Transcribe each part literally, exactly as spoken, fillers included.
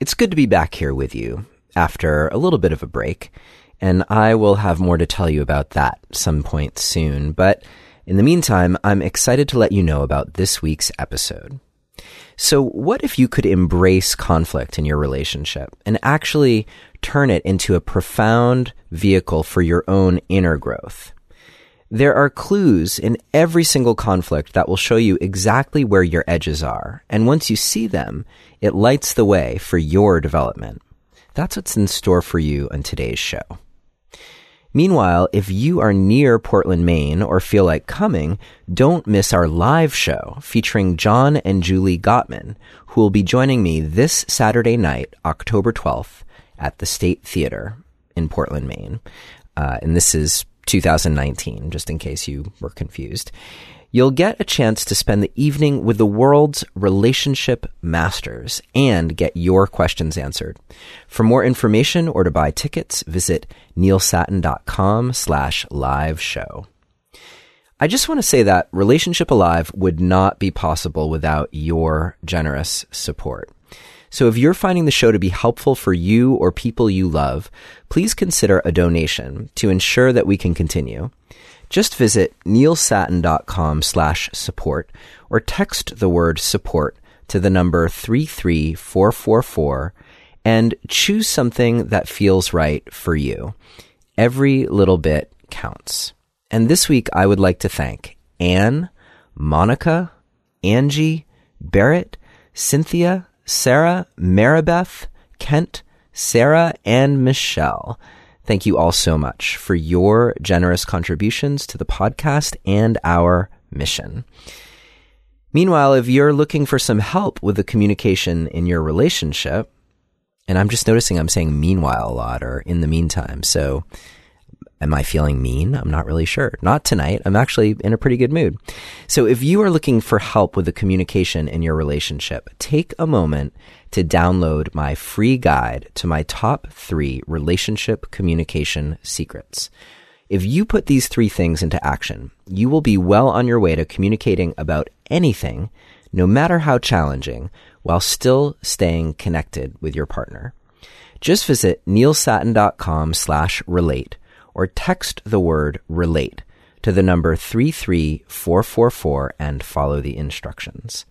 It's good to be back here with you after a little bit of a break, and I will have more to tell you about that some point soon. But in the meantime, I'm excited to let you know about this week's episode. So what if you could embrace conflict in your relationship and actually turn it into a profound vehicle for your own inner growth? There are clues in every single conflict that will show you exactly where your edges are, and once you see them, it lights the way for your development. That's what's in store for you on today's show. Meanwhile, if you are near Portland, Maine, or feel like coming, don't miss our live show featuring John and Julie Gottman, who will be joining me this Saturday night, October twelfth, at the State Theater in Portland, Maine. Uh, and this is two thousand nineteen, just in case you were confused. You'll get a chance to spend the evening with the world's relationship masters and get your questions answered. For more information or to buy tickets, visit neilsatin.com slash live show. I just want to say that Relationship Alive would not be possible without your generous support. So if you're finding the show to be helpful for you or people you love, please consider a donation to ensure that we can continue. Just visit neilsatin.com slash support or text the word support to the number three three four four four and choose something that feels right for you. Every little bit counts. And this week, I would like to thank Anne, Monica, Angie, Barrett, Cynthia, Sarah, Maribeth, Kent, Sarah, and Michelle. Thank you all so much for your generous contributions to the podcast and our mission. Meanwhile, if you're looking for some help with the communication in your relationship, and I'm just noticing I'm saying meanwhile a lot or in the meantime, so am I feeling mean? I'm not really sure. Not tonight. I'm actually in a pretty good mood. So if you are looking for help with the communication in your relationship, take a moment to download my free guide to my top three relationship communication secrets. If you put these three things into action, you will be well on your way to communicating about anything, no matter how challenging, while still staying connected with your partner. Just visit neilsatin.com slash relate or text the word relate to the number three three four four four and follow the instructions.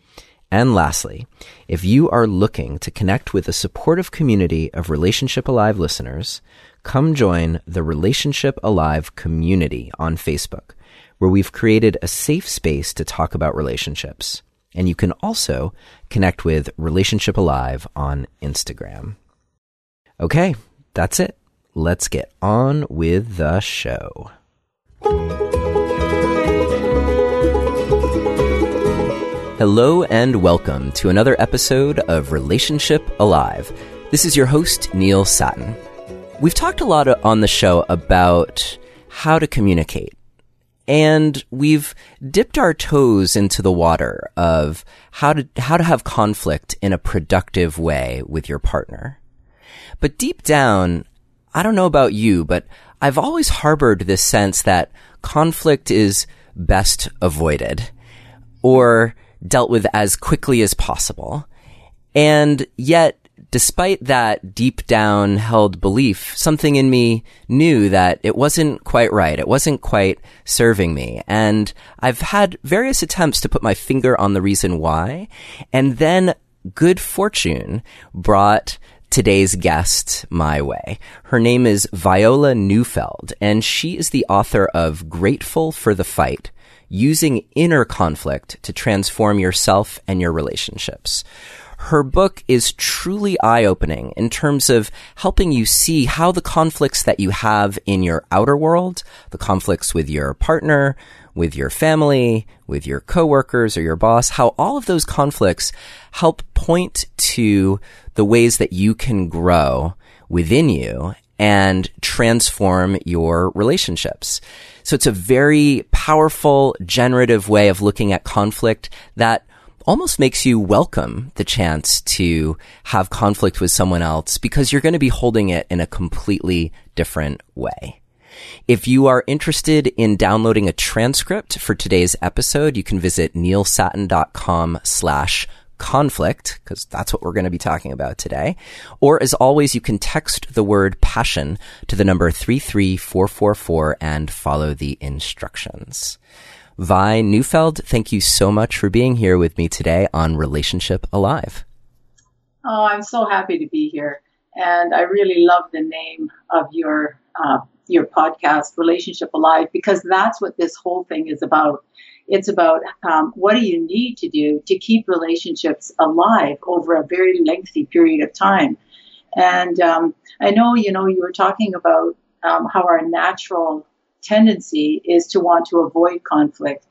And lastly, if you are looking to connect with a supportive community of Relationship Alive listeners, come join the Relationship Alive community on Facebook, where we've created a safe space to talk about relationships. And you can also connect with Relationship Alive on Instagram. Okay, that's it. Let's get on with the show. Hello and welcome to another episode of Relationship Alive. This is your host, Neil Satin. We've talked a lot on the show about how to communicate, and we've dipped our toes into the water of how to how to have conflict in a productive way with your partner. But deep down, I don't know about you, but I've always harbored this sense that conflict is best avoided or dealt with as quickly as possible. And yet, despite that deep down held belief, something in me knew that it wasn't quite right. It wasn't quite serving me. And I've had various attempts to put my finger on the reason why. And then good fortune brought today's guest my way. Her name is Viola Neufeld, and she is the author of Grateful for the Fight, Using Inner Conflict to Transform Yourself and Your Relationships. Her book is truly eye-opening in terms of helping you see how the conflicts that you have in your outer world, the conflicts with your partner, with your family, with your coworkers or your boss, how all of those conflicts help point to the ways that you can grow within you and transform your relationships. So it's a very powerful, generative way of looking at conflict that almost makes you welcome the chance to have conflict with someone else because you're going to be holding it in a completely different way. If you are interested in downloading a transcript for today's episode, you can visit neilsatin.com slash conflict, because that's what we're going to be talking about today. Or as always, you can text the word passion to the number three three four four four and follow the instructions. Vi Neufeld, thank you so much for being here with me today on Relationship Alive. Oh, I'm so happy to be here. And I really love the name of your uh, your podcast, Relationship Alive, because that's what this whole thing is about. It's about um, what do you need to do to keep relationships alive over a very lengthy period of time. And um, I know, you know, you were talking about um, how our natural tendency is to want to avoid conflict.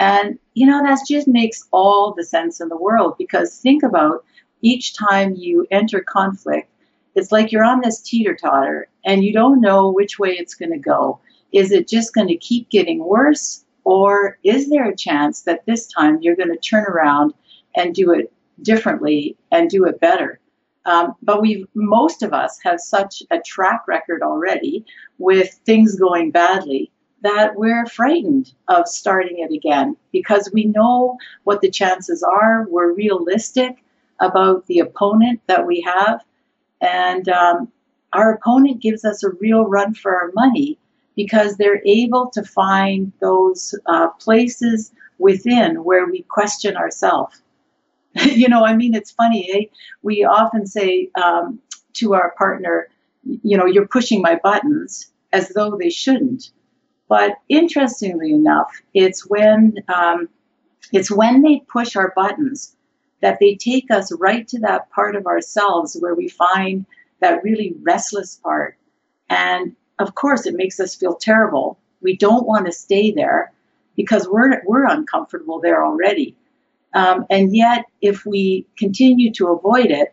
And, you know, that just makes all the sense in the world, because think about each time you enter conflict, it's like you're on this teeter-totter and you don't know which way it's going to go. Is it just going to keep getting worse, or is there a chance that this time you're going to turn around and do it differently and do it better? Um, but we, most of us have such a track record already with things going badly that we're frightened of starting it again, because we know what the chances are. We're realistic about the opponent that we have. And um, our opponent gives us a real run for our money, because they're able to find those uh, places within where we question ourselves. You know, I mean, it's funny, eh? We often say um, to our partner, you know, you're pushing my buttons, as though they shouldn't. But interestingly enough, it's when um, it's when they push our buttons that they take us right to that part of ourselves where we find that really restless part. And of course, it makes us feel terrible. We don't want to stay there because we're we're uncomfortable there already. Um, and yet, if we continue to avoid it,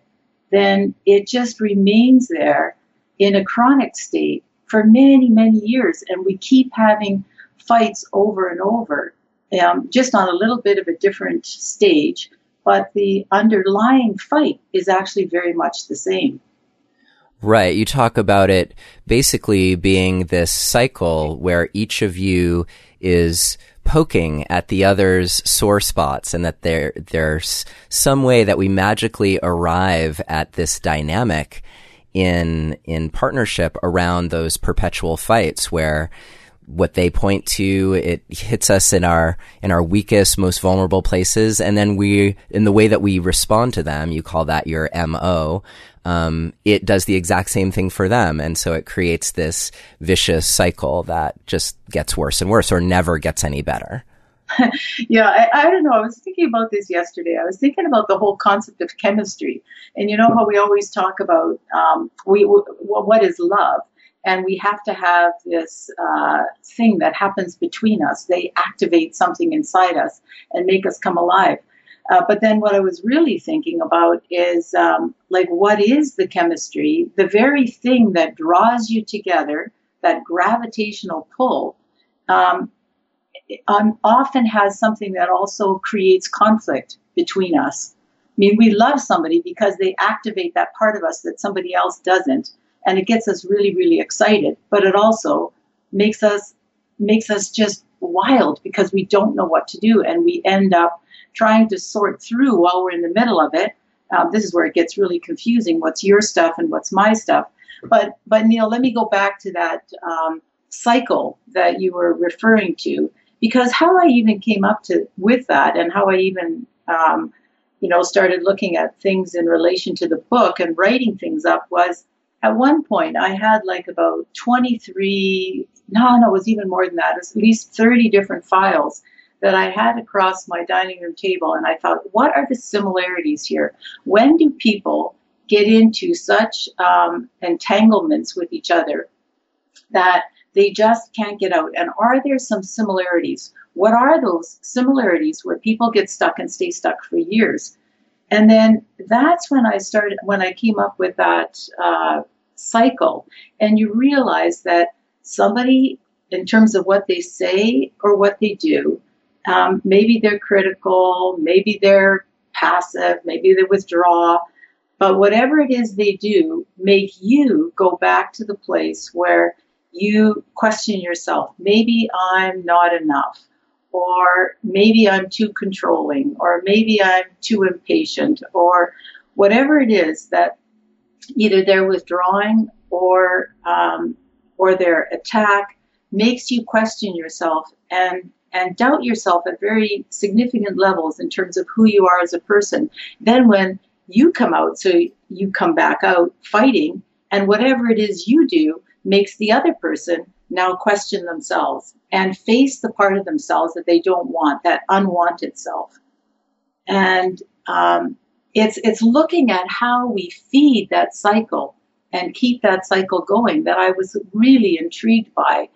then it just remains there in a chronic state for many, many years. And we keep having fights over and over, um, just on a little bit of a different stage. But the underlying fight is actually very much the same. Right. You talk about it basically being this cycle where each of you is poking at the other's sore spots, and that there there's some way that we magically arrive at this dynamic in in partnership around those perpetual fights where what they point to, it hits us in our in our weakest, most vulnerable places, and then we, in the way that we respond to them, you call that your M O, um, it does the exact same thing for them. And so it creates this vicious cycle that just gets worse and worse, or never gets any better. Yeah, I, I don't know. I was thinking about this yesterday. I was thinking about the whole concept of chemistry. And you know how we always talk about um, we w- what is love? And we have to have this uh, thing that happens between us. They activate something inside us and make us come alive. Uh, but then what I was really thinking about is, um, like, what is the chemistry? The very thing that draws you together, that gravitational pull, um, um, often has something that also creates conflict between us. I mean, we love somebody because they activate that part of us that somebody else doesn't. And it gets us really, really excited, but it also makes us makes us just wild because we don't know what to do. And we end up trying to sort through while we're in the middle of it. Uh, this is where it gets really confusing. What's your stuff and what's my stuff? But, but Neil, let me go back to that um, cycle that you were referring to, because how I even came up to with that and how I even um, you know started looking at things in relation to the book and writing things up was, at one point, I had like about twenty-three, no, no, it was even more than that. It was at least thirty different files that I had across my dining room table. And I thought, what are the similarities here? When do people get into such um, entanglements with each other that they just can't get out? And are there some similarities? What are those similarities where people get stuck and stay stuck for years? And then that's when I started, when I came up with that uh, cycle. And you realize that somebody, in terms of what they say or what they do, um, maybe they're critical, maybe they're passive, maybe they withdraw. But whatever it is they do, make you go back to the place where you question yourself. Maybe I'm not enough. or maybe I'm too controlling, or maybe I'm too impatient, or whatever it is that either they're withdrawing or um, or their attack makes you question yourself and and doubt yourself at very significant levels in terms of who you are as a person. Then when you come out, so you come back out fighting, and whatever it is you do makes the other person now question themselves and face the part of themselves that they don't want, that unwanted self. And um, it's it's looking at how we feed that cycle and keep that cycle going that I was really intrigued by,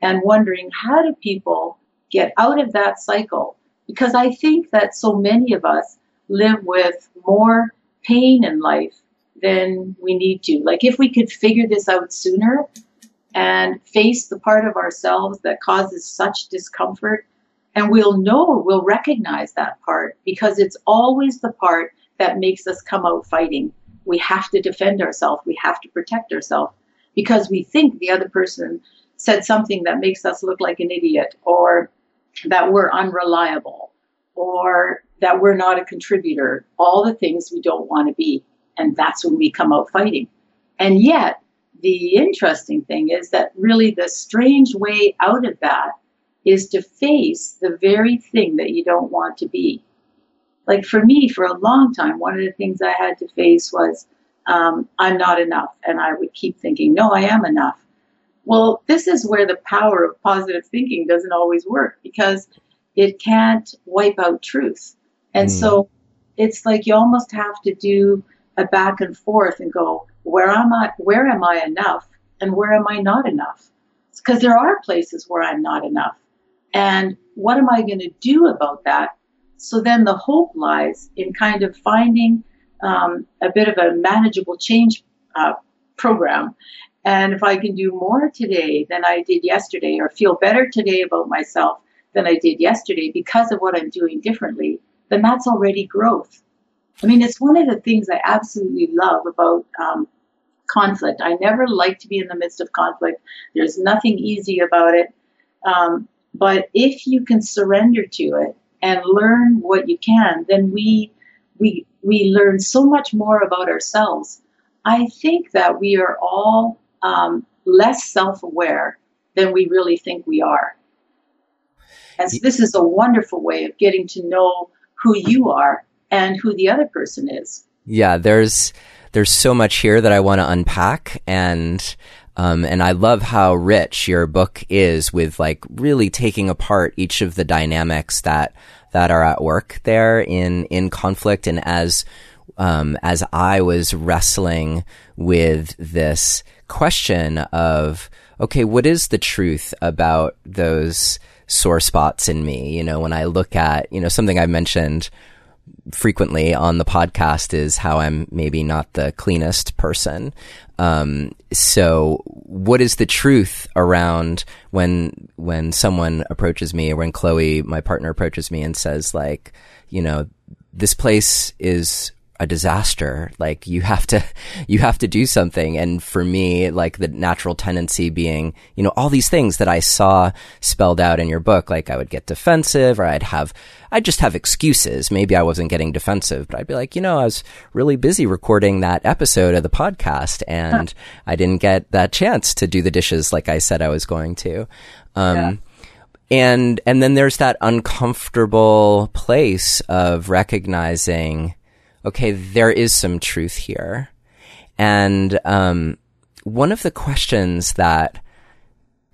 and wondering, how do people get out of that cycle? Because I think that so many of us live with more pain in life than we need to. Like, if we could figure this out sooner and face the part of ourselves that causes such discomfort, and we'll know, we'll recognize that part, because it's always the part that makes us come out fighting. We have to defend ourselves. We have to protect ourselves because we think the other person said something that makes us look like an idiot, or that we're unreliable, or that we're not a contributor, all the things we don't want to be. And that's when we come out fighting. And yet, the interesting thing is that really the strange way out of that is to face the very thing that you don't want to be. Like, for me, for a long time, one of the things I had to face was um, I'm not enough. And I would keep thinking, no, I am enough. Well, this is where the power of positive thinking doesn't always work, because it can't wipe out truth. And mm. so it's like you almost have to do a back and forth and go, where am I, where am I enough, and where am I not enough? Because there are places where I'm not enough. And what am I going to do about that? So then the hope lies in kind of finding um, a bit of a manageable change uh, program. And if I can do more today than I did yesterday, or feel better today about myself than I did yesterday because of what I'm doing differently, then that's already growth. I mean, it's one of the things I absolutely love about um, conflict. I never like to be in the midst of conflict. There's nothing easy about it. Um, but if you can surrender to it and learn what you can, then we we we learn so much more about ourselves. I think that we are all um, less self-aware than we really think we are. And so this is a wonderful way of getting to know who you are and who the other person is. Yeah, there's there's so much here that I want to unpack, and um, and I love how rich your book is with, like, really taking apart each of the dynamics that that are at work there in in conflict. And as um, as I was wrestling with this question of, okay, what is the truth about those sore spots in me? You know, when I look at, you know, something I mentioned frequently on the podcast is how I'm maybe not the cleanest person. Um, so what is the truth around when, when someone approaches me, or when Chloe, my partner, approaches me and says, like, you know, this place is a disaster. Like, you have to, you have to do something. And for me, like, the natural tendency being, you know, all these things that I saw spelled out in your book, like, I would get defensive, or I'd have, I'd just have excuses. Maybe I wasn't getting defensive, but I'd be like, you know, I was really busy recording that episode of the podcast, and I didn't get that chance to do the dishes like I said I was going to. Um, yeah. and, and then there's that uncomfortable place of recognizing, okay, there is some truth here. And um, one of the questions that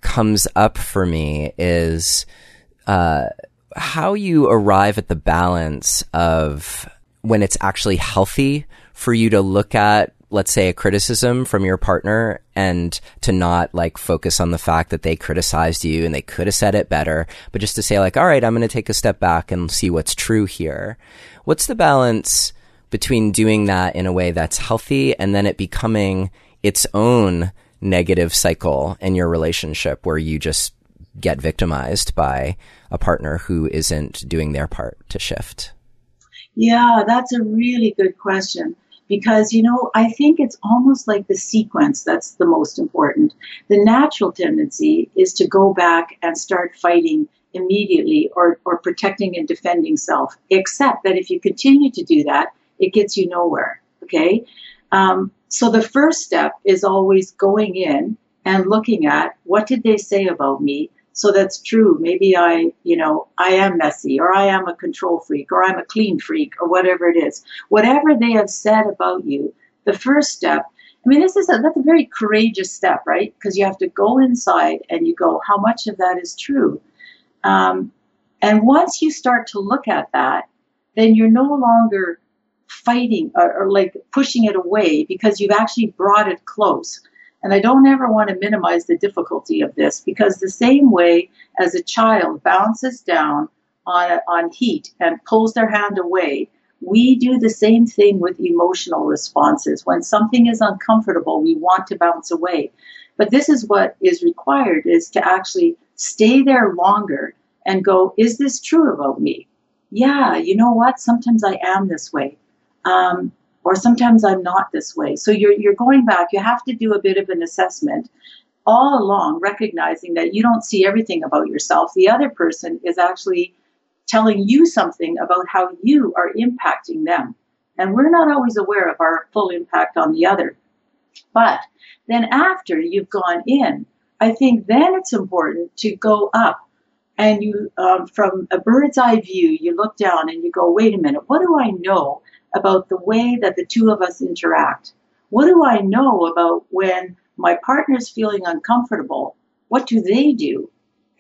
comes up for me is uh, how you arrive at the balance of when it's actually healthy for you to look at, let's say, a criticism from your partner, and to not, like, focus on the fact that they criticized you and they could have said it better, but just to say, like, all right, I'm going to take a step back and see what's true here. What's the balance between doing that in a way that's healthy and then it becoming its own negative cycle in your relationship, where you just get victimized by a partner who isn't doing their part to shift? Yeah, that's a really good question, because, you know, I think it's almost like the sequence that's the most important. The natural tendency is to go back and start fighting immediately or, or protecting and defending self, except that if you continue to do that, it gets you nowhere, okay? Um, so the first step is always going in and looking at what did they say about me? So that's true. Maybe I, you know, I am messy, or I am a control freak, or I'm a clean freak, or whatever it is. Whatever they have said about you, the first step, I mean, this is a, that's a very courageous step, right? Because you have to go inside and you go, how much of that is true? Um, and once you start to look at that, then you're no longer fighting or, or like pushing it away, because you've actually brought it close. And I don't ever want to minimize the difficulty of this, because the same way as a child bounces down on, on heat and pulls their hand away, we do the same thing with emotional responses. When something is uncomfortable, we want to bounce away. But this is what is required, is to actually stay there longer and go, is this true about me? Yeah, you know what? Sometimes I am this way. Um, or sometimes I'm not this way. So you're you're going back. You have to do a bit of an assessment all along, recognizing that you don't see everything about yourself. The other person is actually telling you something about how you are impacting them. And we're not always aware of our full impact on the other. But then after you've gone in, I think then it's important to go up. And you, um, from a bird's eye view, you look down and you go, wait a minute, what do I know about the way that the two of us interact? What do I know about when my partner's feeling uncomfortable? What do they do?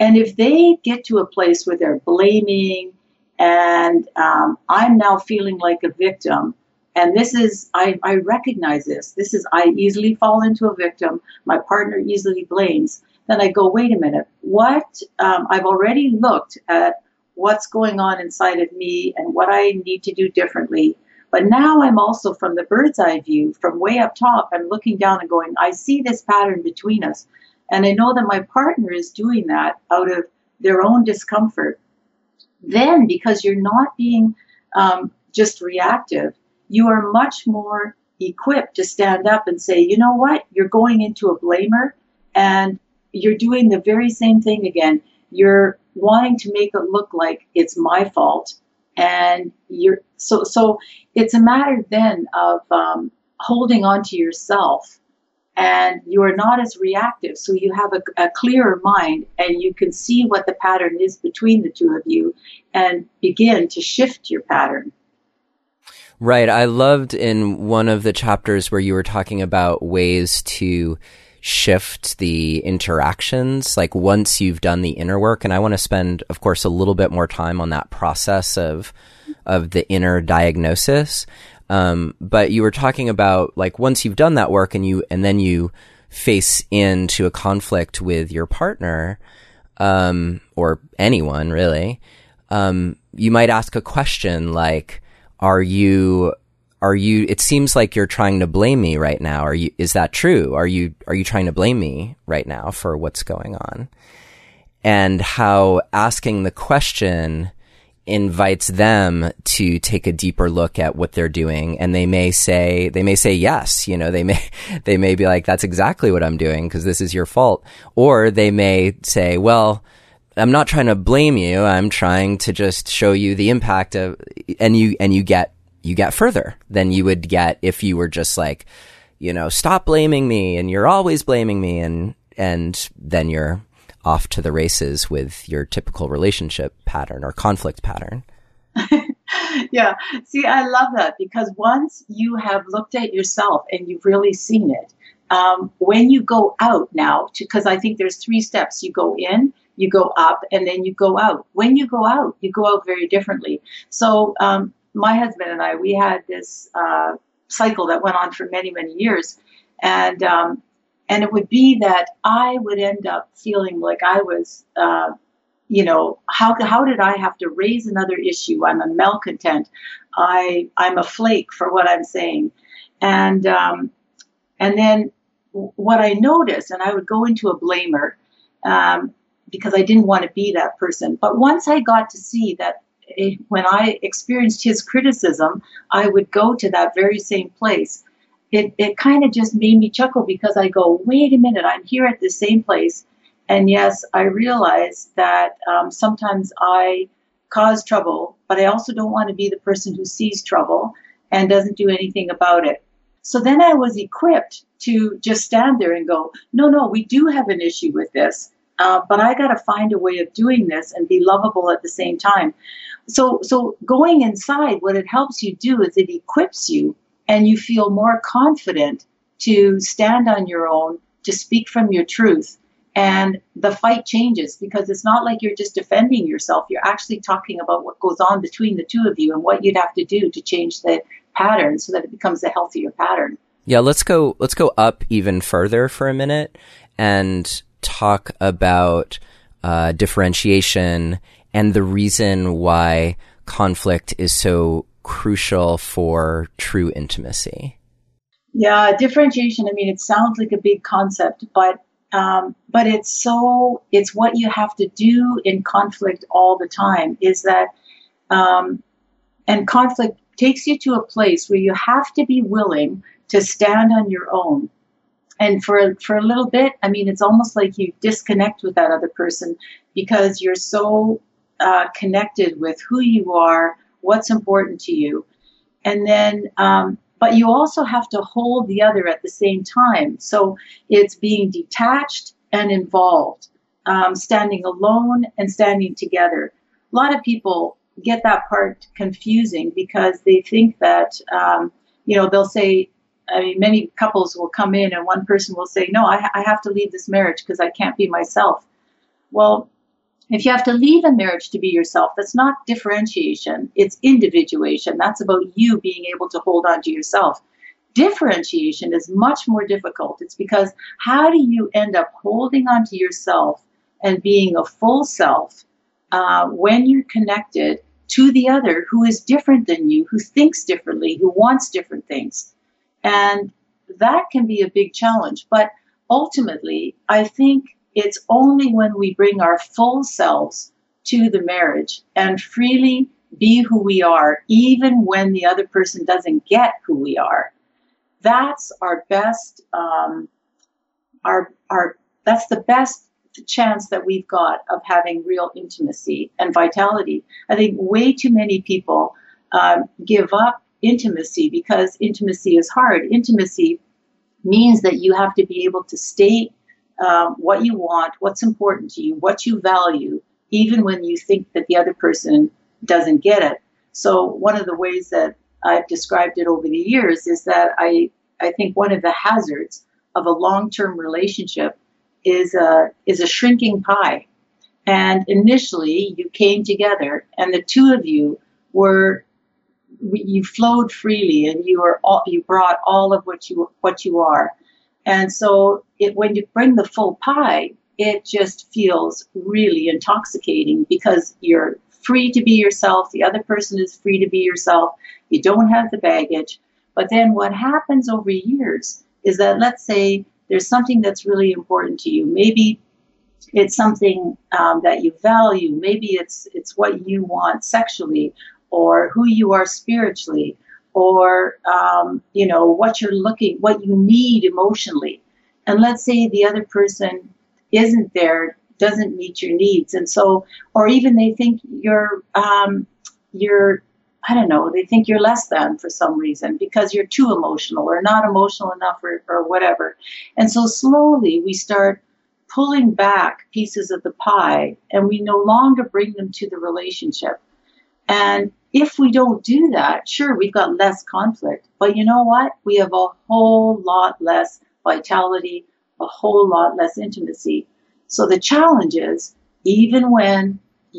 And if they get to a place where they're blaming and um, I'm now feeling like a victim, and this is, I, I recognize this, this is, I easily fall into a victim, my partner easily blames, then I go, wait a minute, what, um, I've already looked at what's going on inside of me and what I need to do differently. But now I'm also from the bird's eye view, from way up top, I'm looking down and going, I see this pattern between us. And I know that my partner is doing that out of their own discomfort. Then, because you're not being um, just reactive, you are much more equipped to stand up and say, you know what, you're going into a blamer and you're doing the very same thing again. You're wanting to make it look like it's my fault. And you're so, so it's a matter then of um, holding on to yourself, and you are not as reactive. So you have a, a clearer mind and you can see what the pattern is between the two of you and begin to shift your pattern. Right. I loved in one of the chapters where you were talking about ways to shift the interactions, like once you've done the inner work. And I want to spend, of course, a little bit more time on that process of, of the inner diagnosis. Um, but you were talking about, like, once you've done that work and you, and then you face into a conflict with your partner, um, or anyone really, um, you might ask a question like, are you, Are you, it seems like you're trying to blame me right now. Are you, is that true? Are you, are you trying to blame me right now for what's going on? And how asking the question invites them to take a deeper look at what they're doing. And they may say, they may say yes, you know, they may, they may be like, that's exactly what I'm doing because this is your fault. Or they may say, well, I'm not trying to blame you. I'm trying to just show you the impact of, and you, and you get, you get further than you would get if you were just like, you know, stop blaming me and you're always blaming me. And, and then you're off to the races with your typical relationship pattern or conflict pattern. Yeah. See, I love that, because once you have looked at yourself and you've really seen it, um, when you go out now, because I think there's three steps. You go in, you go up, and then you go out. When you go out, you go out very differently. So, um, my husband and I, we had this uh, cycle that went on for many, many years. And um, and it would be that I would end up feeling like I was, uh, you know, how how did I have to raise another issue? I'm a malcontent. I, I'm a flake for what I'm saying. And, um, and then what I noticed, and I would go into a blamer um, because I didn't want to be that person. But once I got to see that, when I experienced his criticism, I would go to that very same place. It it kind of just made me chuckle, because I go, wait a minute, I'm here at the same place. And yes, I realize that um, sometimes I cause trouble, but I also don't want to be the person who sees trouble and doesn't do anything about it. So then I was equipped to just stand there and go, no, no, we do have an issue with this, uh, but I got to find a way of doing this and be lovable at the same time. So, so going inside, what it helps you do is it equips you and you feel more confident to stand on your own, to speak from your truth. And the fight changes because it's not like you're just defending yourself. You're actually talking about what goes on between the two of you and what you'd have to do to change the pattern so that it becomes a healthier pattern. Yeah, let's go let's go up even further for a minute and talk about uh, differentiation and the reason why conflict is so crucial for true intimacy. Yeah, differentiation. I mean, it sounds like a big concept, but Um, but it's so, it's what you have to do in conflict all the time is that, um, and conflict takes you to a place where you have to be willing to stand on your own. And for, for a little bit, I mean, it's almost like you disconnect with that other person because you're so uh, connected with who you are, what's important to you. And then, um, But you also have to hold the other at the same time. So it's being detached and involved, um, standing alone and standing together. A lot of people get that part confusing because they think that, um, you know, they'll say, I mean, many couples will come in and one person will say, no, I, I have to leave this marriage because I can't be myself. Well, if you have to leave a marriage to be yourself, that's not differentiation. It's individuation. That's about you being able to hold on to yourself. Differentiation is much more difficult. It's because how do you end up holding on to yourself and being a full self uh, when you're connected to the other who is different than you, who thinks differently, who wants different things? And that can be a big challenge. But ultimately, I think it's only when we bring our full selves to the marriage and freely be who we are, even when the other person doesn't get who we are. That's our best, um, our, our, that's the best chance that we've got of having real intimacy and vitality. I think way too many people um, give up intimacy because intimacy is hard. Intimacy means that you have to be able to stay Um, what you want, what's important to you, what you value, even when you think that the other person doesn't get it. So one of the ways that I've described it over the years is that I, I think one of the hazards of a long-term relationship is a, is a shrinking pie. And initially you came together and the two of you were, you flowed freely and you were all, you brought all of what you, what you are. And so it, when you bring the full pie, it just feels really intoxicating because you're free to be yourself. The other person is free to be yourself. You don't have the baggage. But then what happens over years is that, let's say, there's something that's really important to you. Maybe it's something um, that you value. Maybe it's it's what you want sexually or who you are spiritually, or, um, you know, what you're looking, what you need emotionally. And let's say the other person isn't there, doesn't meet your needs. And so, or even they think you're, um, you're, I don't know, they think you're less than for some reason because you're too emotional or not emotional enough or, or whatever. And so slowly we start pulling back pieces of the pie and we no longer bring them to the relationship. And if we don't do that, sure, we've got less conflict. But you know what? We have a whole lot less vitality, a whole lot less intimacy. So the challenge is, even when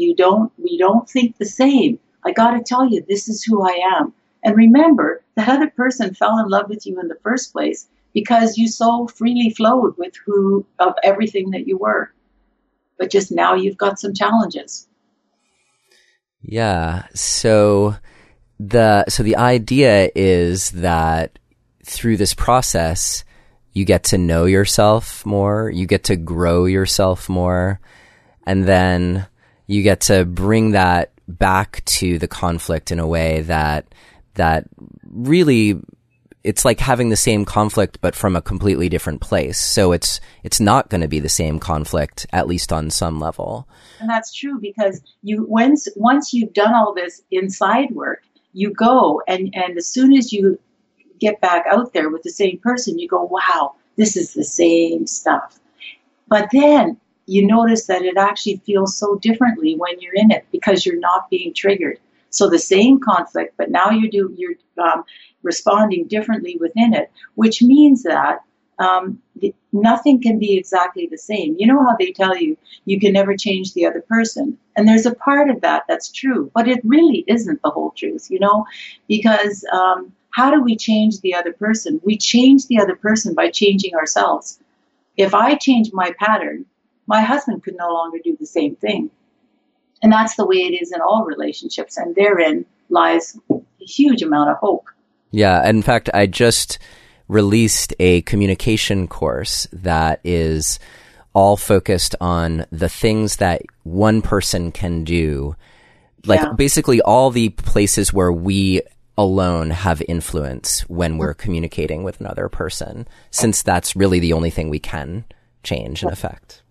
you don't, we don't think the same, I got to tell you, this is who I am. And remember, that other person fell in love with you in the first place because you so freely flowed with who of everything that you were. But just now you've got some challenges. Yeah. So the, so the idea is that through this process, you get to know yourself more, you get to grow yourself more, and then you get to bring that back to the conflict in a way that, that really it's like having the same conflict, but from a completely different place. So it's, it's not going to be the same conflict, at least on some level. And that's true, because you, once, once you've done all this inside work, you go and, and as soon as you get back out there with the same person, you go, wow, this is the same stuff. But then you notice that it actually feels so differently when you're in it, because you're not being triggered. So the same conflict, but now you do, you're um, responding differently within it, which means that um, nothing can be exactly the same. You know how they tell you, you can never change the other person. And there's a part of that that's true, but it really isn't the whole truth, you know, because um, how do we change the other person? We change the other person by changing ourselves. If I change my pattern, my husband could no longer do the same thing. And that's the way it is in all relationships. And therein lies a huge amount of hope. Yeah. In fact, I just released a communication course that is all focused on the things that one person can do. Like yeah. basically all the places where we alone have influence when we're communicating with another person, since that's really the only thing we can change and affect.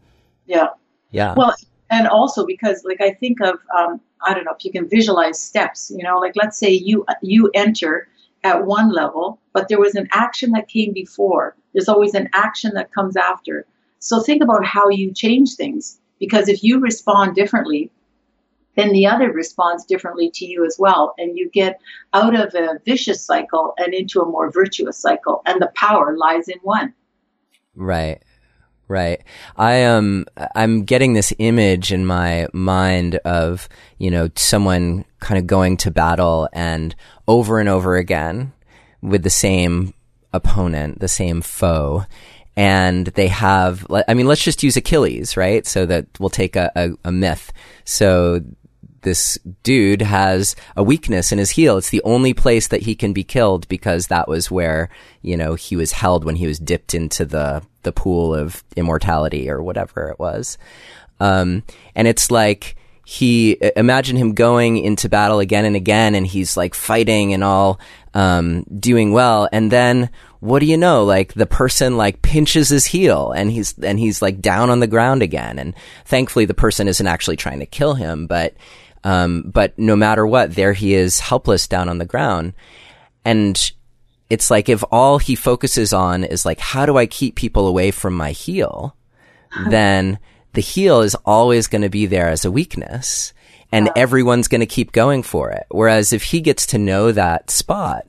Yeah. Yeah. Well, and also because, like, I think of, um, I don't know if you can visualize steps, you know, like, let's say you you enter at one level, but there was an action that came before. There's always an action that comes after. So think about how you change things, because if you respond differently, then the other responds differently to you as well. And you get out of a vicious cycle and into a more virtuous cycle. And the power lies in one. Right. Right. I am, um, I'm getting this image in my mind of, you know, someone kind of going to battle and over and over again with the same opponent, the same foe. And they have, I mean, let's just use Achilles, right? So that we'll take a, a, a myth. So this dude has a weakness in his heel. It's the only place that he can be killed, because that was where, you know, he was held when he was dipped into the, the pool of immortality or whatever it was. Um, and it's like he, imagine him going into battle again and again, and he's like fighting and all, um, doing well. And then what do you know? Like the person like pinches his heel, and he's, and he's like down on the ground again. And thankfully the person isn't actually trying to kill him, but, um, but no matter what, there he is, helpless down on the ground. And it's like, if all he focuses on is like, how do I keep people away from my heel? Then the heel is always going to be there as a weakness, and yeah. everyone's going to keep going for it. Whereas if he gets to know that spot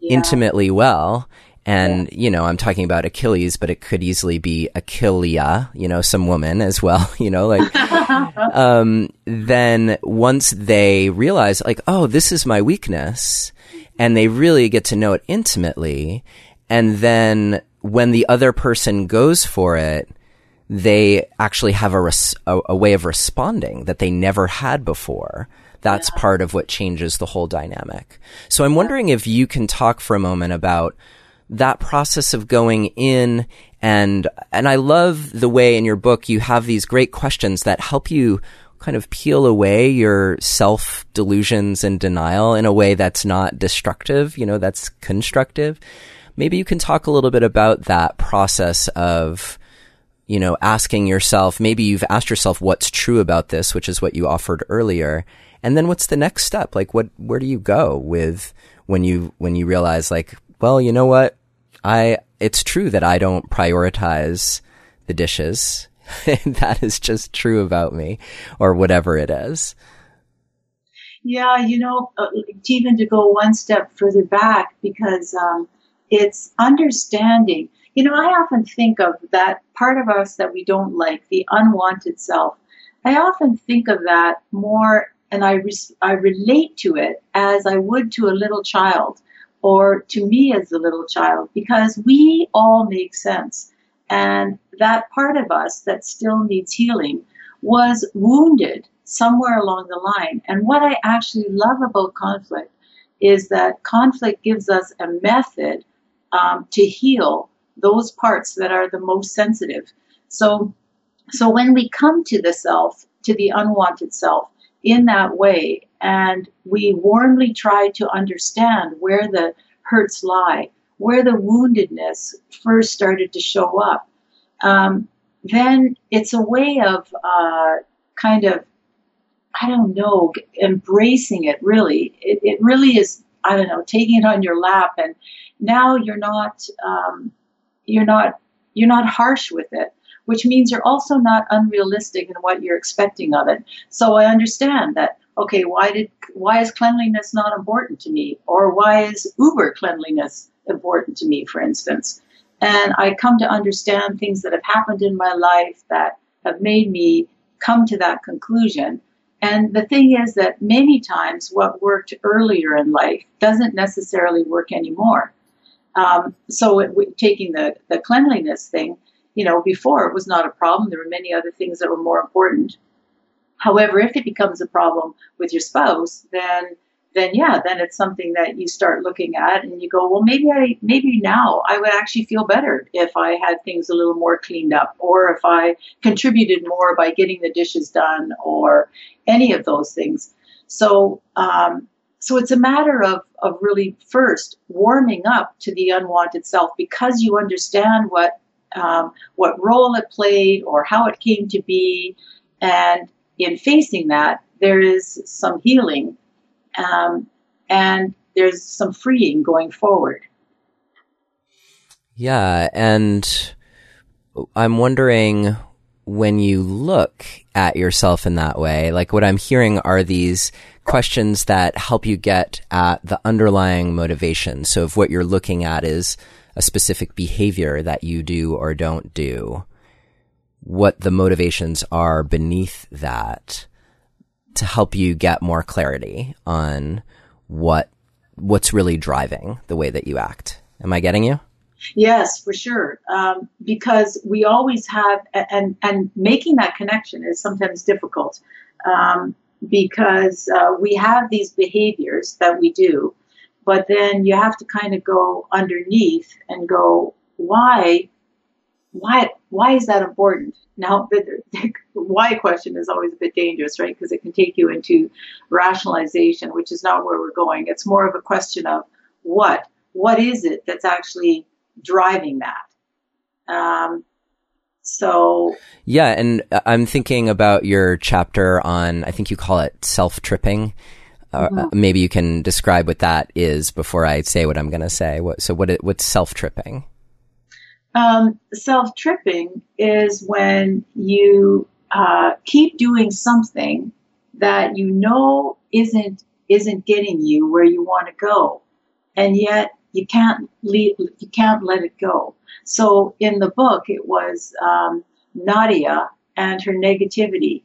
yeah. intimately well, and, yeah. you know, I'm talking about Achilles, but it could easily be Achillea, you know, some woman as well, you know, like, um, then once they realize like, oh, this is my weakness, and they really get to know it intimately. And then when the other person goes for it, they actually have a, res- a, a way of responding that they never had before. That's yeah. part of what changes the whole dynamic. So I'm wondering if you can talk for a moment about that process of going in, and, and I love the way in your book you have these great questions that help you kind of peel away your self delusions and denial in a way that's not destructive, you know, that's constructive. Maybe you can talk a little bit about that process of, you know, asking yourself, maybe you've asked yourself what's true about this, which is what you offered earlier. And then what's the next step? Like what, where do you go with when you, when you realize like, well, you know what? I, it's true that I don't prioritize the dishes. That is just true about me, or whatever it is. Yeah. You know, even to go one step further back, because, um, it's understanding. You know, I often think of that part of us that we don't like, the unwanted self. I often think of that more, and I re- I relate to it as I would to a little child, or to me as a little child, because we all make sense. And that part of us that still needs healing was wounded somewhere along the line. And what I actually love about conflict is that conflict gives us a method um, to heal those parts that are the most sensitive. So, so when we come to the self, to the unwanted self in that way, and we warmly try to understand where the hurts lie, where the woundedness first started to show up, um, then it's a way of uh, kind of, I don't know, embracing it, really. It, it really is, I don't know, taking it on your lap. And now you're not, um, you're not, you're not harsh with it, which means you're also not unrealistic in what you're expecting of it. So I understand that, okay, why did, why is cleanliness not important to me? Or why is Uber cleanliness important to me, for instance? And I come to understand things that have happened in my life that have made me come to that conclusion. And the thing is that many times what worked earlier in life doesn't necessarily work anymore. Um, so it, we, taking the, the cleanliness thing, you know, before it was not a problem. There were many other things that were more important. However, if it becomes a problem with your spouse, then then yeah, then it's something that you start looking at and you go, well, maybe I maybe now I would actually feel better if I had things a little more cleaned up, or if I contributed more by getting the dishes done, or any of those things. So um, so it's a matter of, of really first warming up to the unwanted self, because you understand what um, what role it played or how it came to be, and in facing that, there is some healing. Um, and there's some freeing going forward. Yeah, and I'm wondering, when you look at yourself in that way, like, what I'm hearing are these questions that help you get at the underlying motivation. So if what you're looking at is a specific behavior that you do or don't do, what the motivations are beneath that, to help you get more clarity on what what's really driving the way that you act. Am I getting you? Yes, for sure. Um, because we always have, and and making that connection is sometimes difficult, um, because uh, we have these behaviors that we do, but then you have to kind of go underneath and go, why, why, why is that important? Now, the, the why question is always a bit dangerous, right? Because it can take you into rationalization, which is not where we're going. It's more of a question of what? What is it that's actually driving that? Um, so... Yeah, and I'm thinking about your chapter on, I think you call it self-tripping. Mm-hmm. Uh, maybe you can describe what that is before I say what I'm going to say. What, so what? what's self-tripping? Um, self-tripping is when you uh, keep doing something that you know isn't isn't getting you where you want to go, and yet you can't leave, you can't let it go. So in the book, it was um, Nadia and her negativity,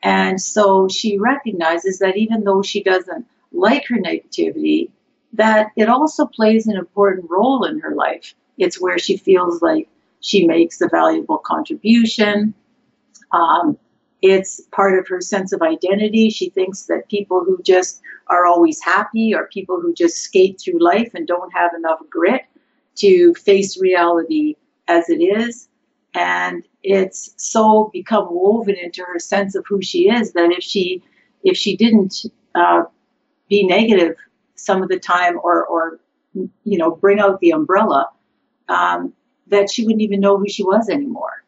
and so she recognizes that even though she doesn't like her negativity, that it also plays an important role in her life. It's where she feels like she makes a valuable contribution. Um, it's part of her sense of identity. She thinks that people who just are always happy are people who just skate through life and don't have enough grit to face reality as it is. And it's so become woven into her sense of who she is that if she if she didn't uh, be negative some of the time, or or you know, bring out the umbrella, Um, that she wouldn't even know who she was anymore.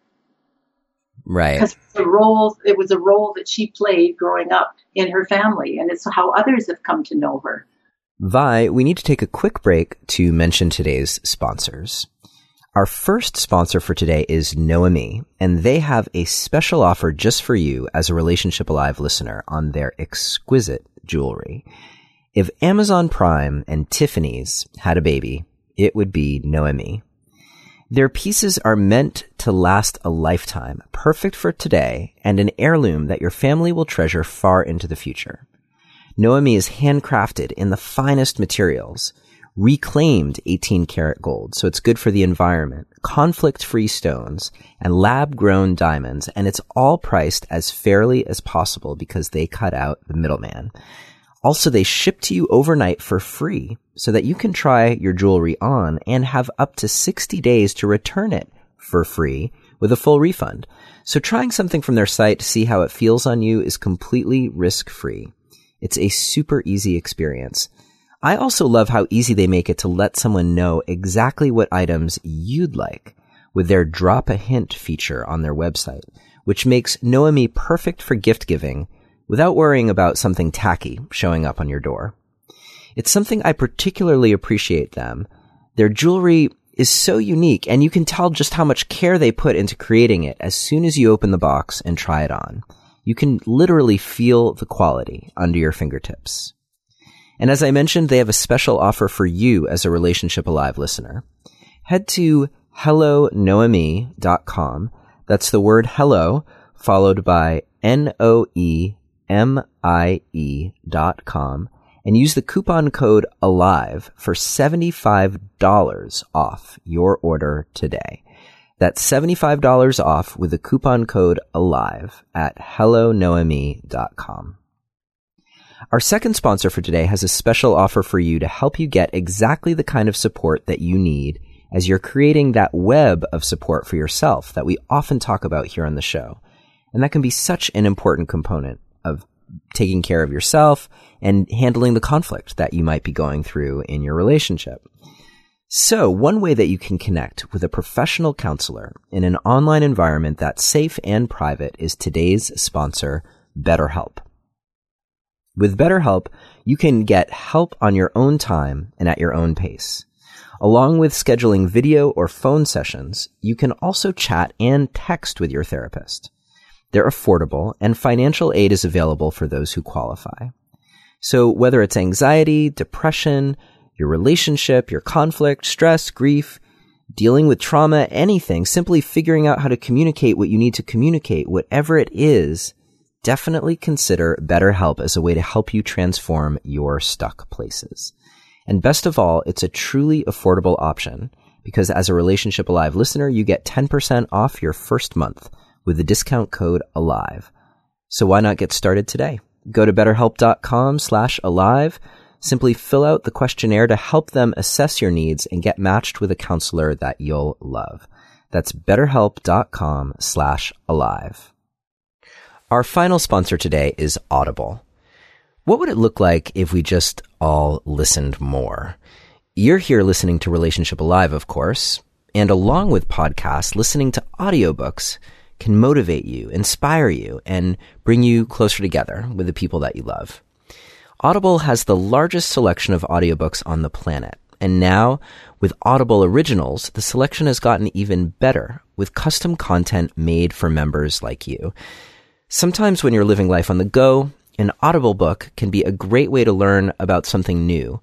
Right. Because the role, it was a role that she played growing up in her family, and it's how others have come to know her. Vi, we need to take a quick break to mention today's sponsors. Our first sponsor for today is Noémie, and they have a special offer just for you as a Relationship Alive listener on their exquisite jewelry. If Amazon Prime and Tiffany's had a baby, it would be Noémie. Their pieces are meant to last a lifetime, perfect for today, and an heirloom that your family will treasure far into the future. Noémie is handcrafted in the finest materials, reclaimed eighteen karat gold, so it's good for the environment, conflict-free stones, and lab-grown diamonds, and it's all priced as fairly as possible because they cut out the middleman. Also, they ship to you overnight for free so that you can try your jewelry on and have up to sixty days to return it for free with a full refund. So trying something from their site to see how it feels on you is completely risk-free. It's a super easy experience. I also love how easy they make it to let someone know exactly what items you'd like with their Drop a Hint feature on their website, which makes Noémie perfect for gift giving without worrying about something tacky showing up on your door. It's something I particularly appreciate them. Their jewelry is so unique, and you can tell just how much care they put into creating it as soon as you open the box and try it on. You can literally feel the quality under your fingertips. And as I mentioned, they have a special offer for you as a Relationship Alive listener. Head to hello noemi dot com. That's the word hello, followed by N O E M I E dot com, and use the coupon code ALIVE for seventy-five dollars off your order today. That's seventy-five dollars off with the coupon code ALIVE at hello noemi dot com. Our second sponsor for today has a special offer for you to help you get exactly the kind of support that you need as you're creating that web of support for yourself that we often talk about here on the show. And that can be such an important component of taking care of yourself and handling the conflict that you might be going through in your relationship. So one way that you can connect with a professional counselor in an online environment that's safe and private is today's sponsor, BetterHelp. With BetterHelp, you can get help on your own time and at your own pace. Along with scheduling video or phone sessions, you can also chat and text with your therapist. They're affordable, and financial aid is available for those who qualify. So whether it's anxiety, depression, your relationship, your conflict, stress, grief, dealing with trauma, anything, simply figuring out how to communicate what you need to communicate, whatever it is, definitely consider BetterHelp as a way to help you transform your stuck places. And best of all, it's a truly affordable option because as a Relationship Alive listener, you get ten percent off your first month with the discount code ALIVE. So why not get started today? Go to betterhelp.com slash alive. Simply fill out the questionnaire to help them assess your needs and get matched with a counselor that you'll love. That's betterhelp.com slash alive. Our final sponsor today is Audible. What would it look like if we just all listened more? You're here listening to Relationship Alive, of course, and along with podcasts, listening to audiobooks can motivate you, inspire you, and bring you closer together with the people that you love. Audible has the largest selection of audiobooks on the planet. And now, with Audible Originals, the selection has gotten even better with custom content made for members like you. Sometimes when you're living life on the go, an Audible book can be a great way to learn about something new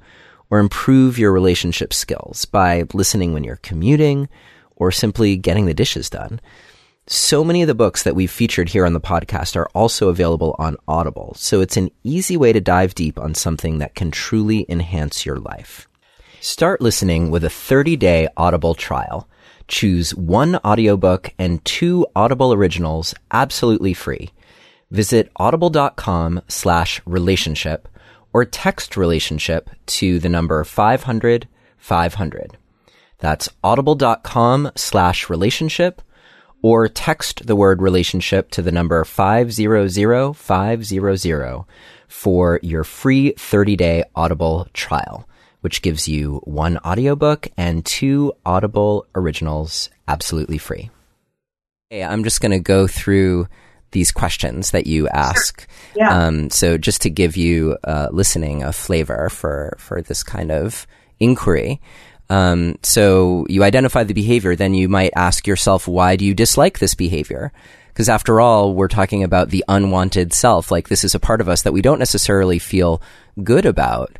or improve your relationship skills by listening when you're commuting or simply getting the dishes done. So many of the books that we've featured here on the podcast are also available on Audible, so it's an easy way to dive deep on something that can truly enhance your life. Start listening with a thirty-day Audible trial. Choose one audiobook and two Audible Originals absolutely free. Visit audible.com slash relationship or text relationship to the number five hundred, five hundred. That's audible.com slash relationship or text the word relationship to the number five hundred, five hundred for your free thirty-day Audible trial, which gives you one audiobook and two Audible Originals absolutely free. Okay, I'm just going to go through these questions that you ask. Sure. Yeah. Um, so just to give you uh, listening a flavor for, for this kind of inquiry. Um, so you identify the behavior, then you might ask yourself, why do you dislike this behavior? Because after all, we're talking about the unwanted self. Like, this is a part of us that we don't necessarily feel good about,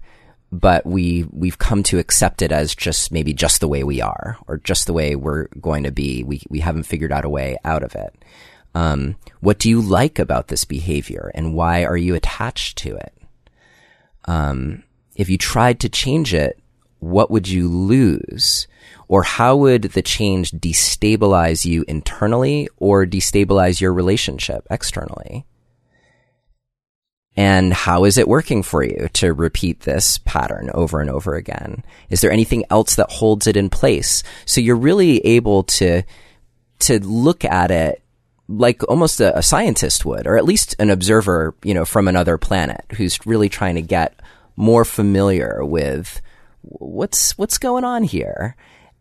but we, we've come to accept it as just maybe just the way we are or just the way we're going to be. We, we haven't figured out a way out of it. Um, what do you like about this behavior and why are you attached to it? Um, if you tried to change it, what would you lose, or how would the change destabilize you internally or destabilize your relationship externally? And how is it working for you to repeat this pattern over and over again? Is there anything else that holds it in place? So you're really able to, to look at it like almost a, a scientist would, or at least an observer, you know, from another planet who's really trying to get more familiar with what's what's going on here.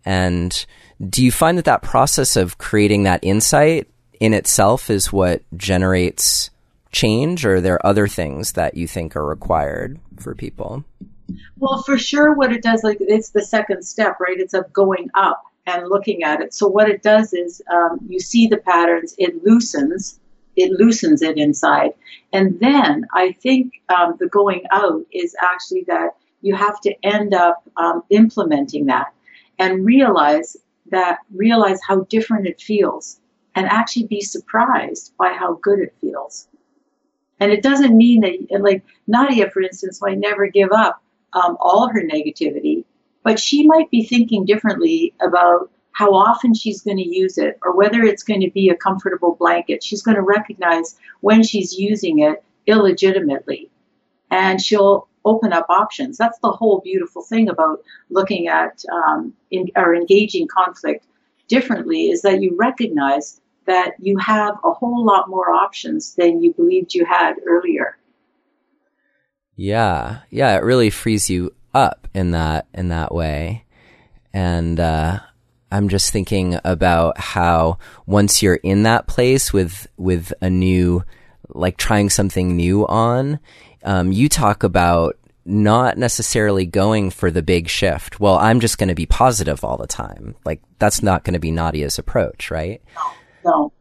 And do you find that that process of creating that insight in itself is what generates change, or are there other things that you think are required for people? Well, for sure what it does, like it's the second step, right? It's of going up and looking at it. So what it does is um, you see the patterns, it loosens, it loosens it inside. And then I think um, the going out is actually that you have to end up um, implementing that and realize that, realize how different it feels and actually be surprised by how good it feels. And it doesn't mean that, like Nadia, for instance, might never give up um, all her negativity, but she might be thinking differently about how often she's going to use it or whether it's going to be a comfortable blanket. She's going to recognize when she's using it illegitimately, and she'll open up options. That's the whole beautiful thing about looking at um, in, or engaging conflict differently, is that you recognize that you have a whole lot more options than you believed you had earlier. Yeah. Yeah. It really frees you up in that, in that way. And, uh, I'm just thinking about how once you're in that place with, with a new, like trying something new on, um, you talk about not necessarily going for the big shift. Well, I'm just going to be positive all the time. Like that's not going to be Nadia's approach, right? No,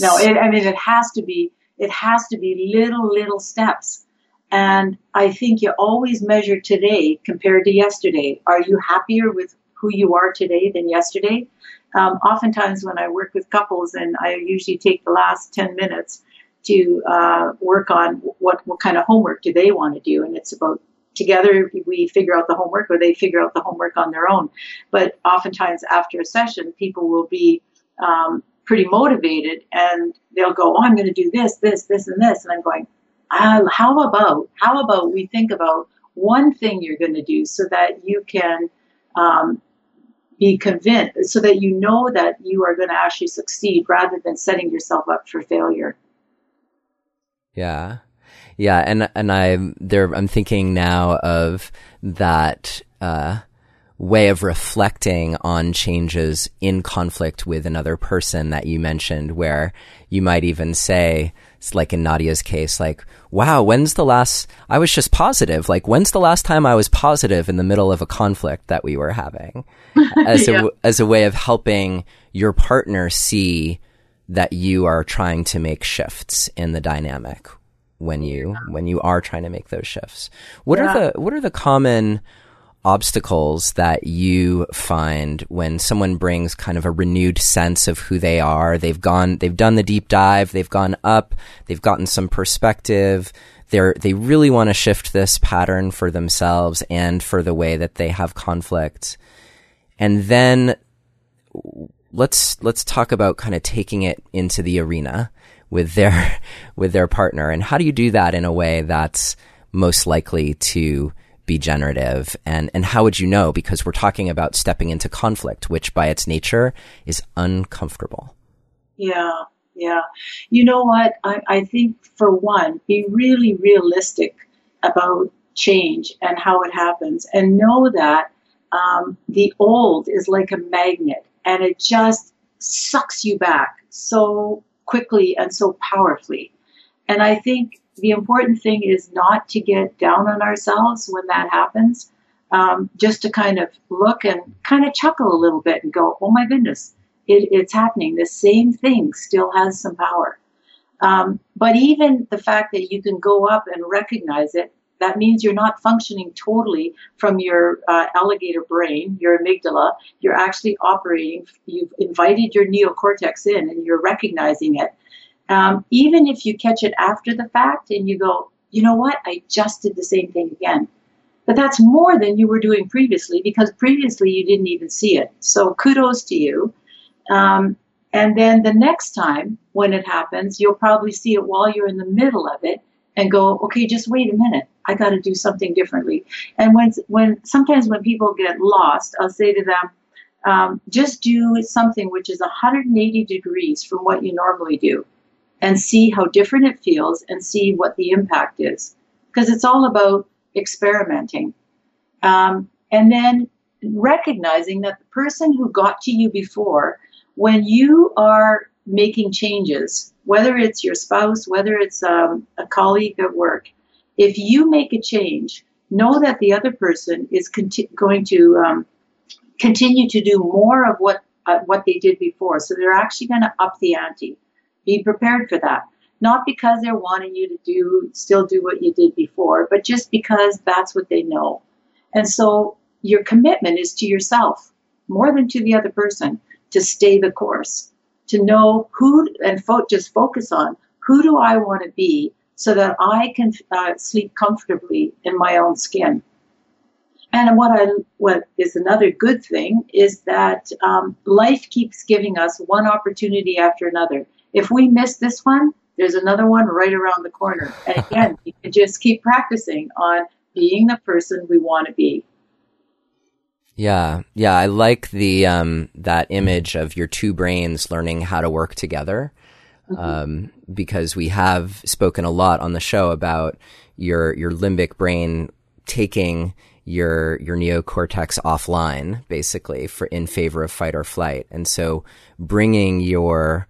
no. It, I mean, it has to be, it has to be little, little steps. And I think you always measure today compared to yesterday. Are you happier with who you are today than yesterday? Um, oftentimes when I work with couples, and I usually take the last ten minutes to uh, work on what, what kind of homework do they want to do. And it's about together we figure out the homework, or they figure out the homework on their own. But oftentimes after a session, people will be um, pretty motivated, and they'll go, oh, I'm going to do this, this, this, and this. And I'm going, ah, how about, how about we think about one thing you're going to do so that you can um, be convinced, so that you know that you are going to actually succeed rather than setting yourself up for failure. Yeah. Yeah. And, and I'm there, I'm thinking now of that, uh, way of reflecting on changes in conflict with another person that you mentioned, where you might even say, it's like in Nadia's case, like, wow, when's the last, I was just positive. Like, when's the last time I was positive in the middle of a conflict that we were having? As yeah. a, as a way of helping your partner see that you are trying to make shifts in the dynamic when you, when you are trying to make those shifts. What yeah. are the, what are the common obstacles that you find when someone brings kind of a renewed sense of who they are? They've gone, they've done the deep dive, they've gone up, they've gotten some perspective. They're, they really want to shift this pattern for themselves and for the way that they have conflict. And then let's, let's talk about kind of taking it into the arena with their, with their partner. And how do you do that in a way that's most likely to be generative? And, and how would you know? Because we're talking about stepping into conflict, which by its nature is uncomfortable. Yeah. Yeah. You know what? I, I think for one, be really realistic about change and how it happens, and know that um, the old is like a magnet, and it just sucks you back so quickly and so powerfully. And I think the important thing is not to get down on ourselves when that happens, um, just to kind of look and kind of chuckle a little bit and go, oh my goodness, it, it's happening. The same thing still has some power. Um, but even the fact that you can go up and recognize it, that means you're not functioning totally from your uh, alligator brain, your amygdala. You're actually operating, you've invited your neocortex in and you're recognizing it. Um, even if you catch it after the fact and you go, you know what, I just did the same thing again. But that's more than you were doing previously, because previously you didn't even see it. So kudos to you. Um, and then the next time when it happens, you'll probably see it while you're in the middle of it and go, okay, just wait a minute. I got to do something differently. And when, when sometimes when people get lost, I'll say to them, um, just do something which is one hundred eighty degrees from what you normally do, and see how different it feels and see what the impact is. Because it's all about experimenting. Um, and then recognizing that the person who got to you before, when you are making changes, whether it's your spouse, whether it's um, a colleague at work, if you make a change, know that the other person is conti- going to um, continue to do more of what uh, what they did before. So they're actually going to up the ante. Be prepared for that. Not because they're wanting you to do still do what you did before, but just because that's what they know. And so your commitment is to yourself more than to the other person to stay the course, to know who and fo- just focus on who do I want to be so that I can uh, sleep comfortably in my own skin. And what I what is another good thing is that um, life keeps giving us one opportunity after another. If we miss this one, there's another one right around the corner. And again, you can just keep practicing on being the person we want to be. Yeah, yeah, I like the um, that image of your two brains learning how to work together, mm-hmm. um, because we have spoken a lot on the show about your your limbic brain taking your your neocortex offline, basically, for in favor of fight or flight, and so bringing your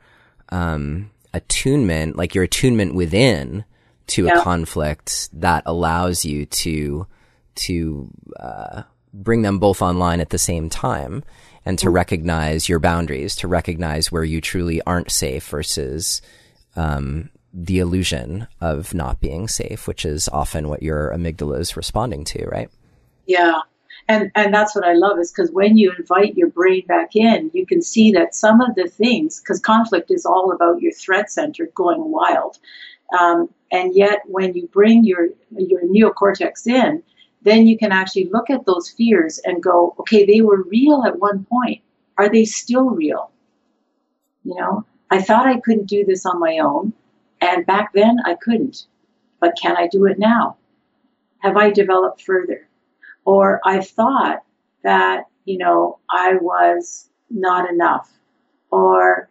um, attunement, like your attunement within, to yeah. a conflict that allows you to to uh, bring them both online at the same time and to recognize your boundaries, to recognize where you truly aren't safe versus um, the illusion of not being safe, which is often what your amygdala is responding to, right? Yeah. And and that's what I love is because when you invite your brain back in, you can see that some of the things, because conflict is all about your threat center going wild. Um, and yet when you bring your your neocortex in, then you can actually look at those fears and go, okay, they were real at one point. Are they still real? You know, I thought I couldn't do this on my own. And back then I couldn't. But can I do it now? Have I developed further? Or I thought that, you know, I was not enough. Or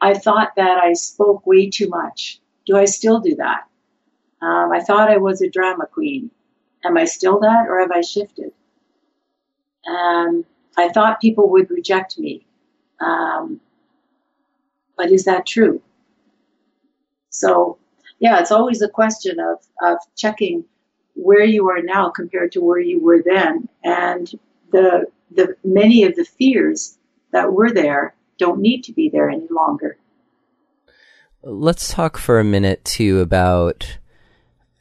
I thought that I spoke way too much. Do I still do that? Um, I thought I was a drama queen. Am I still that, or have I shifted? Um, I thought people would reject me. Um, but is that true? So, yeah, it's always a question of, of checking where you are now compared to where you were then. And the the many of the fears that were there don't need to be there any longer. Let's talk for a minute, too, about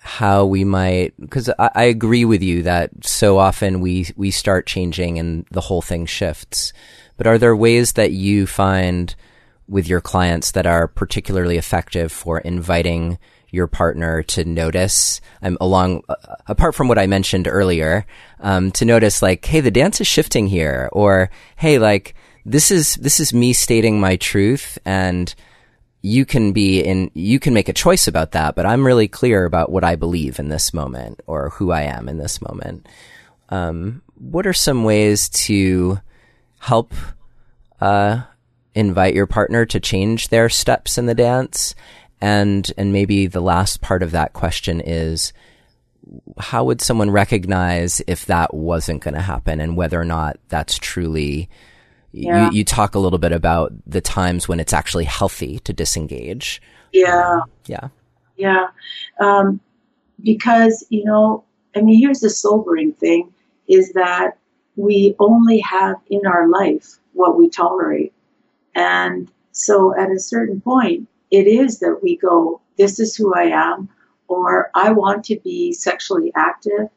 how we might, because I, I agree with you that so often we, we start changing and the whole thing shifts. But are there ways that you find with your clients that are particularly effective for inviting your partner to notice, I'm along, uh, apart from what I mentioned earlier, um, to notice like, hey, the dance is shifting here, or hey, like this is, this is me stating my truth, and you can be in, you can make a choice about that, but I'm really clear about what I believe in this moment or who I am in this moment. Um, what are some ways to help, uh, invite your partner to change their steps in the dance? And, and maybe the last part of that question is, how would someone recognize if that wasn't going to happen and whether or not that's truly, Yeah. You, you talk a little bit about the times when it's actually healthy to disengage. Yeah. Um, yeah. Yeah. Um, because, you know, I mean, here's the sobering thing is that we only have in our life what we tolerate. And so at a certain point, it is that we go, this is who I am, or I want to be sexually active,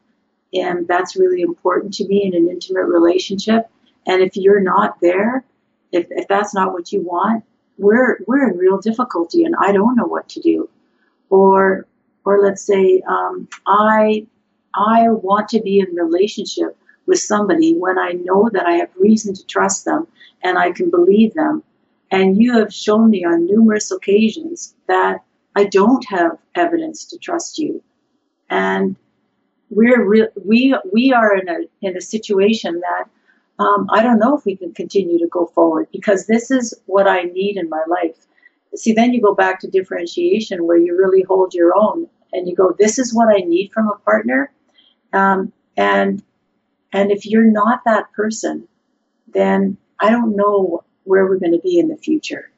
and that's really important to me in an intimate relationship. And if you're not there, if, if that's not what you want, we're we're in real difficulty, and I don't know what to do. Or or let's say um, I I want to be in relationship with somebody when I know that I have reason to trust them and I can believe them. And you have shown me on numerous occasions that I don't have evidence to trust you. And we're re- we we are in a in a situation that. Um, I don't know if we can continue to go forward because this is what I need in my life. See, then you go back to differentiation where you really hold your own and you go, this is what I need from a partner. Um, and and if you're not that person, then I don't know where we're going to be in the future.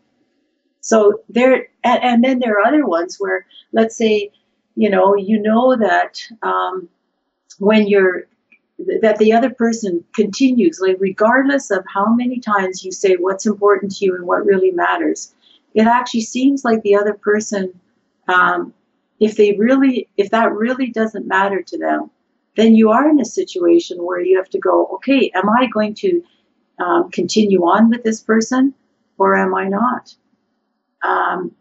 So there, and, and then there are other ones where, let's say, you know, you know that um, when you're, that the other person continues, like regardless of how many times you say what's important to you and what really matters, it actually seems like the other person, um, if they really, if that really doesn't matter to them, then you are in a situation where you have to go, okay, am I going to um, continue on with this person, or am I not? Um,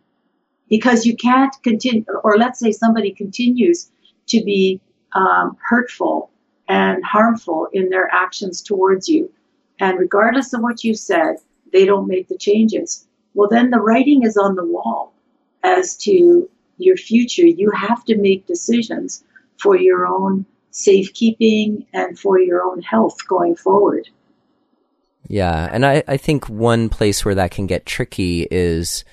because you can't continue, or let's say somebody continues to be um, hurtful and harmful in their actions towards you, and regardless of what you said, they don't make the changes. Well, then the writing is on the wall as to your future. You have to make decisions for your own safekeeping and for your own health going forward. Yeah, and I, I think one place where that can get tricky is,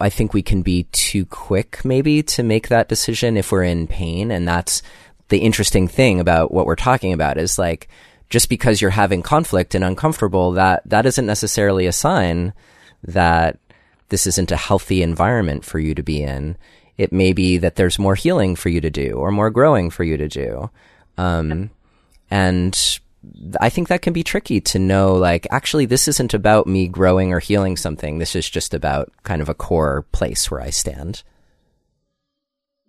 I think we can be too quick maybe to make that decision if we're in pain, and that's the interesting thing about what we're talking about is, like, just because you're having conflict and uncomfortable, that, that isn't necessarily a sign that this isn't a healthy environment for you to be in. It may be that there's more healing for you to do or more growing for you to do. Um, and I think that can be tricky to know, like, actually, this isn't about me growing or healing something. This is just about kind of a core place where I stand.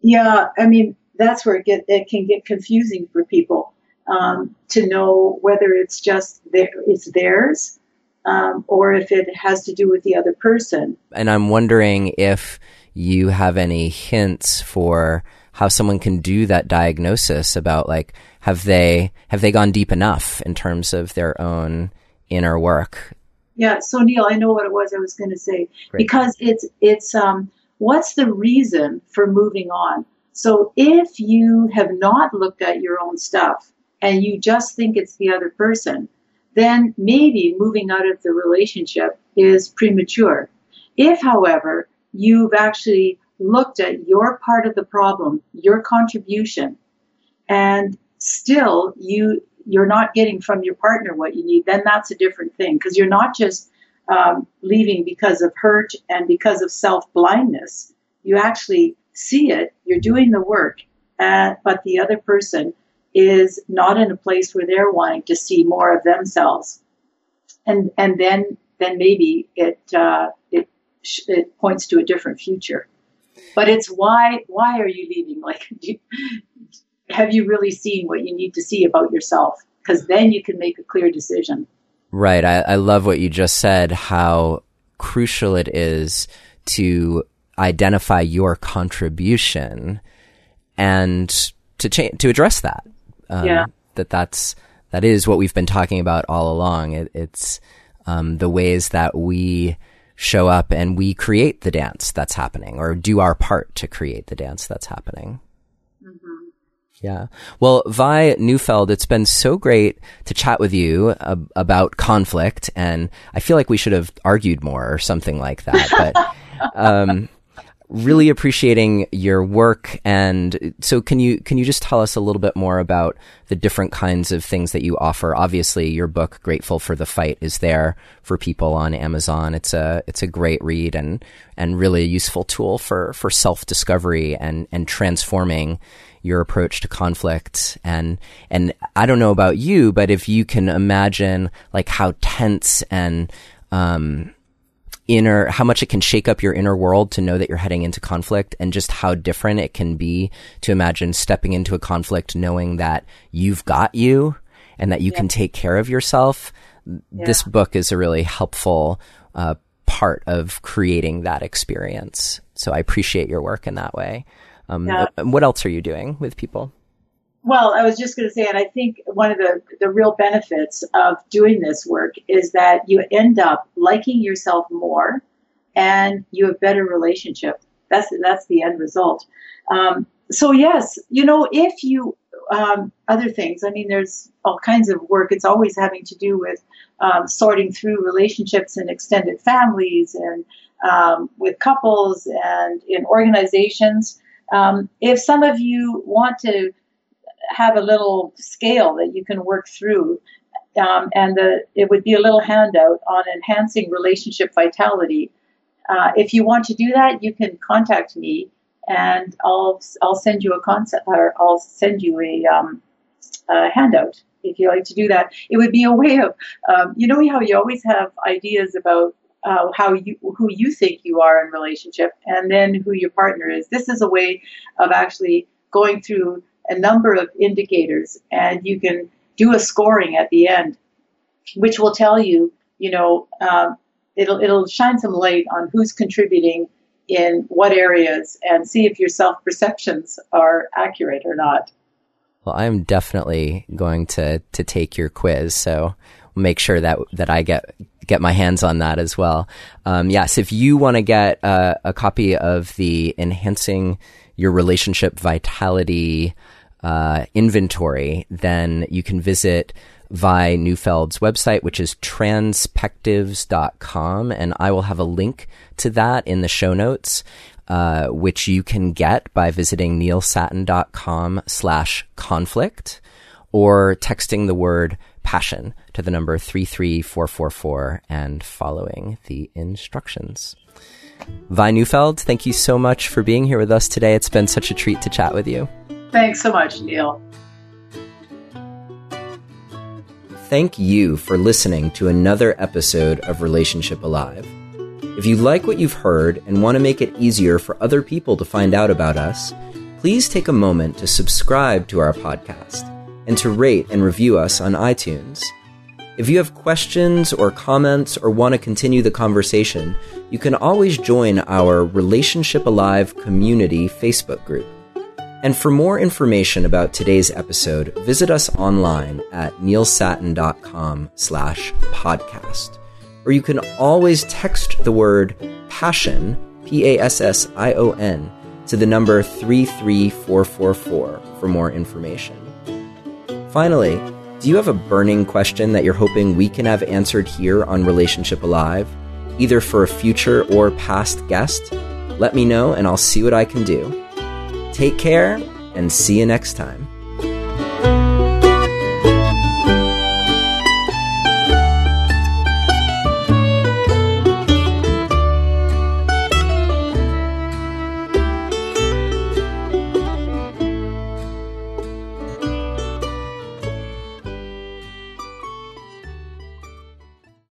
Yeah, I mean, that's where it, get, it can get confusing for people um, to know whether it's just their, it's theirs um, or if it has to do with the other person. And I'm wondering if you have any hints for how someone can do that diagnosis about, like, have they have they gone deep enough in terms of their own inner work? Yeah. So, Neil, I know what it was I was going to say. Great. Because it's it's um, what's the reason for moving on? So if you have not looked at your own stuff and you just think it's the other person, then maybe moving out of the relationship is premature. If, however, you've actually looked at your part of the problem, your contribution, and still you, you're not getting from your partner what you need, then that's a different thing, because you're not just um, leaving because of hurt and because of self-blindness. You actually see it, you're doing the work, uh, but the other person is not in a place where they're wanting to see more of themselves, and and then then maybe it uh, it it points to a different future. But it's why why are you leaving? Like, do you, have you really seen what you need to see about yourself? Because then you can make a clear decision. Right. I, I love what you just said. How crucial it is to identify your contribution and to cha- to address that. Um, yeah. That that's, that is what we've been talking about all along. It, it's um, the ways that we show up and we create the dance that's happening, or do our part to create the dance that's happening. Mm-hmm. Yeah. Well, Vi Neufeld, it's been so great to chat with you uh, about conflict, and I feel like we should have argued more or something like that. But um really appreciating your work. And so can you, can you just tell us a little bit more about the different kinds of things that you offer? Obviously your book, Grateful for the Fight, is there for people on Amazon. It's a, it's a great read and, and really a useful tool for, for self-discovery and, and transforming your approach to conflict. And, and I don't know about you, but if you can imagine, like, how tense and, um, inner, how much it can shake up your inner world to know that you're heading into conflict, and just how different it can be to imagine stepping into a conflict knowing that you've got you and that you yeah. can take care of yourself. Yeah. This book is a really helpful uh, part of creating that experience. So I appreciate your work in that way. Um, yeah. What else are you doing with people? Well, I was just going to say, and I think one of the, the real benefits of doing this work is that you end up liking yourself more and you have better relationship. That's, that's the end result. Um, so yes, you know, if you, um, other things, I mean, there's all kinds of work. It's always having to do with um, sorting through relationships in extended families and um, with couples and in organizations. Um, if some of you want to have a little scale that you can work through. Um, and the, it would be a little handout on enhancing relationship vitality. Uh, if you want to do that, you can contact me, and I'll I'll send you a concept, or I'll send you a, um, a handout if you like to do that. It would be a way of, um, you know, how you always have ideas about uh, how you who you think you are in relationship, and then who your partner is. This is a way of actually going through a number of indicators, and you can do a scoring at the end, which will tell you, you know, um, it'll it'll shine some light on who's contributing in what areas, and see if your self-perceptions are accurate or not. Well, I'm definitely going to to take your quiz, so make sure that that I get get my hands on that as well. Um, yes, if you want to get uh, a copy of the Enhancing Your Relationship Vitality Uh, inventory, then you can visit Vi Neufeld's website, which is transpectives dot com, and I will have a link to that in the show notes, uh, which you can get by visiting neil satin dot com slash conflict or texting the word passion to the number three three four four four and following the instructions. Vi Neufeld, thank you so much for being here with us today. It's been such a treat to chat with you. Thanks so much, Neil. Thank you for listening to another episode of Relationship Alive. If you like what you've heard and want to make it easier for other people to find out about us, please take a moment to subscribe to our podcast and to rate and review us on iTunes. If you have questions or comments or want to continue the conversation, you can always join our Relationship Alive community Facebook group. And for more information about today's episode, visit us online at neil satin dot com slash podcast. Or you can always text the word passion, P A S S I O N, to the number three three four four four for more information. Finally, do you have a burning question that you're hoping we can have answered here on Relationship Alive, either for a future or past guest? Let me know and I'll see what I can do. Take care, and see you next time.